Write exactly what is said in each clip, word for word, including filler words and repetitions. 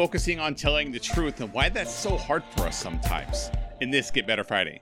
focusing on telling the truth and why that's so hard for us sometimes in this Get Better Friday.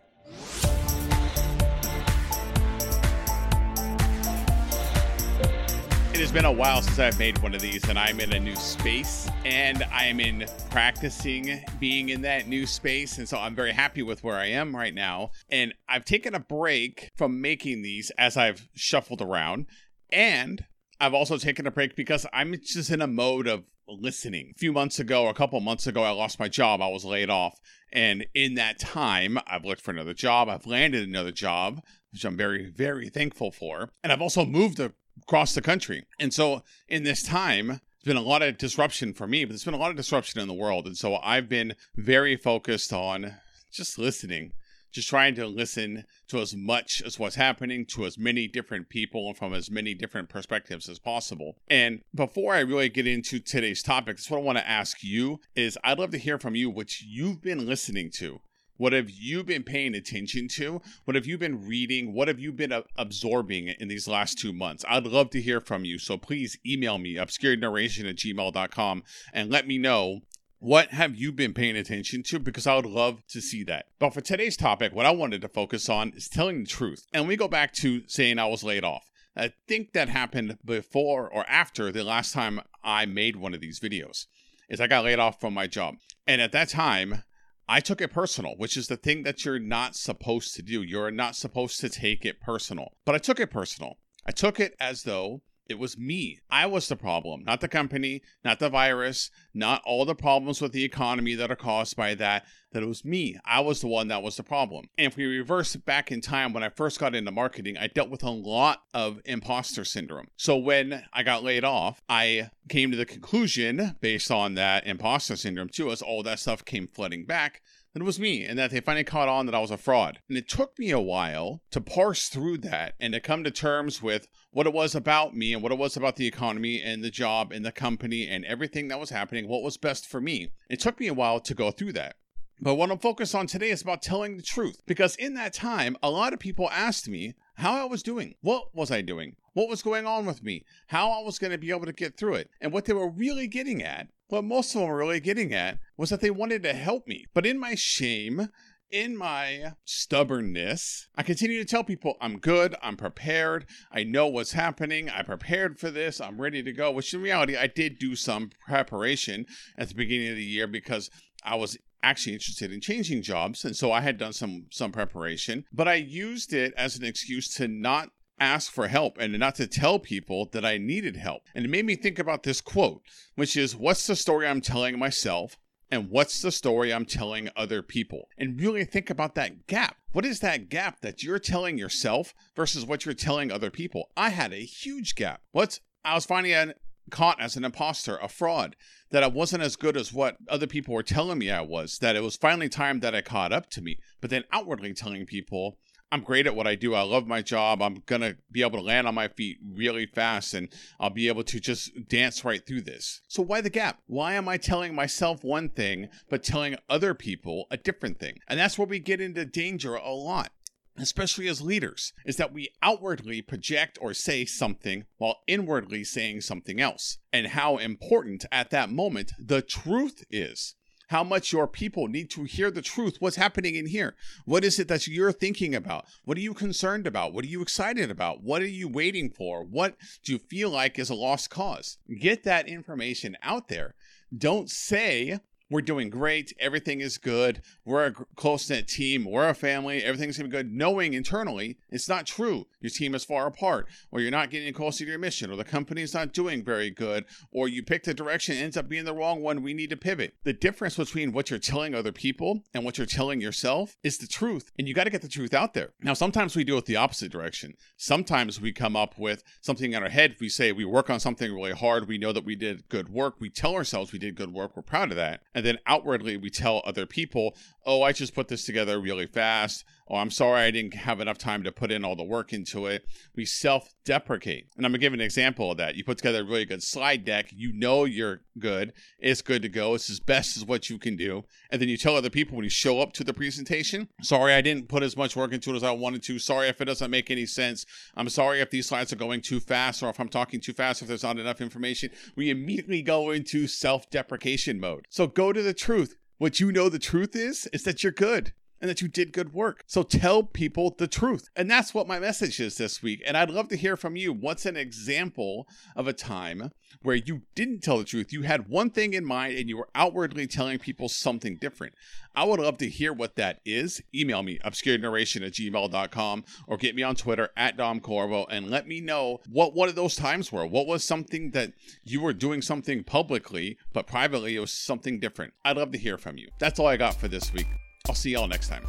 It has been a while since I've made one of these, and I'm in a new space, and I'm in practicing being in that new space, and so I'm very happy with where I am right now. And I've taken a break from making these as I've shuffled around, and I've also taken a break because I'm just in a mode of listening. A few months ago, a couple months ago, I lost my job. I was laid off, and in that time, I've looked for another job. I've landed another job, which I'm very, very thankful for, and I've also moved to across the country. And so in this time, there's been a lot of disruption for me, but there's been a lot of disruption in the world. And so I've been very focused on just listening, just trying to listen to as much as what's happening to as many different people and from as many different perspectives as possible. And before I really get into today's topic, that's what I want to ask you is I'd love to hear from you what you've been listening to. What have you been paying attention to? What have you been reading? What have you been absorbing in these last two months? I'd love to hear from you. So please email me, obscured narration at gmail dot com, and let me know what have you been paying attention to, because I would love to see that. But for today's topic, what I wanted to focus on is telling the truth. And we go back to saying I was laid off. I think that happened before or after the last time I made one of these videos, is I got laid off from my job. And at that time, I took it personal, which is the thing that you're not supposed to do. You're not supposed to take it personal. But I took it personal. I took it as though it was me. I was the problem, not the company, not the virus, not all the problems with the economy that are caused by that, that it was me. I was the one that was the problem. And if we reverse back in time, when I first got into marketing, I dealt with a lot of imposter syndrome. So when I got laid off, I came to the conclusion based on that imposter syndrome too, as all that stuff came flooding back, that it was me and that they finally caught on that I was a fraud. And it took me a while to parse through that and to come to terms with what it was about me and what it was about the economy and the job and the company and everything that was happening, what was best for me. It took me a while to go through that. But what I'm focused on today is about telling the truth, because in that time, a lot of people asked me how I was doing. What was I doing? What was going on with me? How I was going to be able to get through it. And what they were really getting at, what most of them were really getting at, was that they wanted to help me. But in my shame, in my stubbornness, I continue to tell people I'm good, I'm prepared, I know what's happening, I prepared for this, I'm ready to go, which in reality, I did do some preparation at the beginning of the year because I was actually interested in changing jobs, and so I had done some some preparation, but I used it as an excuse to not ask for help and not to tell people that I needed help. And it made me think about this quote, which is, what's the story I'm telling myself? And what's the story I'm telling other people? And really think about that gap. What is that gap that you're telling yourself versus what you're telling other people? I had a huge gap. What's I was finding out caught as an imposter, a fraud, that I wasn't as good as what other people were telling me I was, that it was finally time that I caught up to me, but then outwardly telling people, I'm great at what I do, I love my job, I'm going to be able to land on my feet really fast, and I'll be able to just dance right through this. So why the gap? Why am I telling myself one thing, but telling other people a different thing? And that's where we get into danger a lot, especially as leaders, is that we outwardly project or say something while inwardly saying something else. And how important at that moment the truth is. How much your people need to hear the truth. What's happening in here? What is it that you're thinking about? What are you concerned about? What are you excited about? What are you waiting for? What do you feel like is a lost cause? Get that information out there. Don't say, we're doing great, everything is good, we're a close-knit team, we're a family, everything's going to be good, knowing internally it's not true. Your team is far apart, or you're not getting close to your mission, or the company's not doing very good, or you picked a direction, it ends up being the wrong one, we need to pivot. The difference between what you're telling other people and what you're telling yourself is the truth, and you got to get the truth out there. Now, sometimes we do it the opposite direction. Sometimes we come up with something in our head, we say we work on something really hard, we know that we did good work, we tell ourselves we did good work, we're proud of that. And then outwardly, we tell other people, oh, I just put this together really fast. oh, I'm sorry I didn't have enough time to put in all the work into it. We self-deprecate. And I'm going to give an example of that. You put together a really good slide deck. You know you're good. It's good to go. It's as best as what you can do. And then you tell other people when you show up to the presentation, sorry I didn't put as much work into it as I wanted to. Sorry if it doesn't make any sense. I'm sorry if these slides are going too fast or if I'm talking too fast, if there's not enough information. We immediately go into self-deprecation mode. So go to the truth. What you know the truth is, is that you're good and that you did good work. So tell people the truth. And that's what my message is this week. And I'd love to hear from you. What's an example of a time where you didn't tell the truth? You had one thing in mind and you were outwardly telling people something different. I would love to hear what that is. Email me, obscurenarration at gmail dot com, or get me on Twitter at Dom Corvo and let me know what one of those times were. What was something that you were doing something publicly, but privately it was something different? I'd love to hear from you. That's all I got for this week. I'll see y'all next time.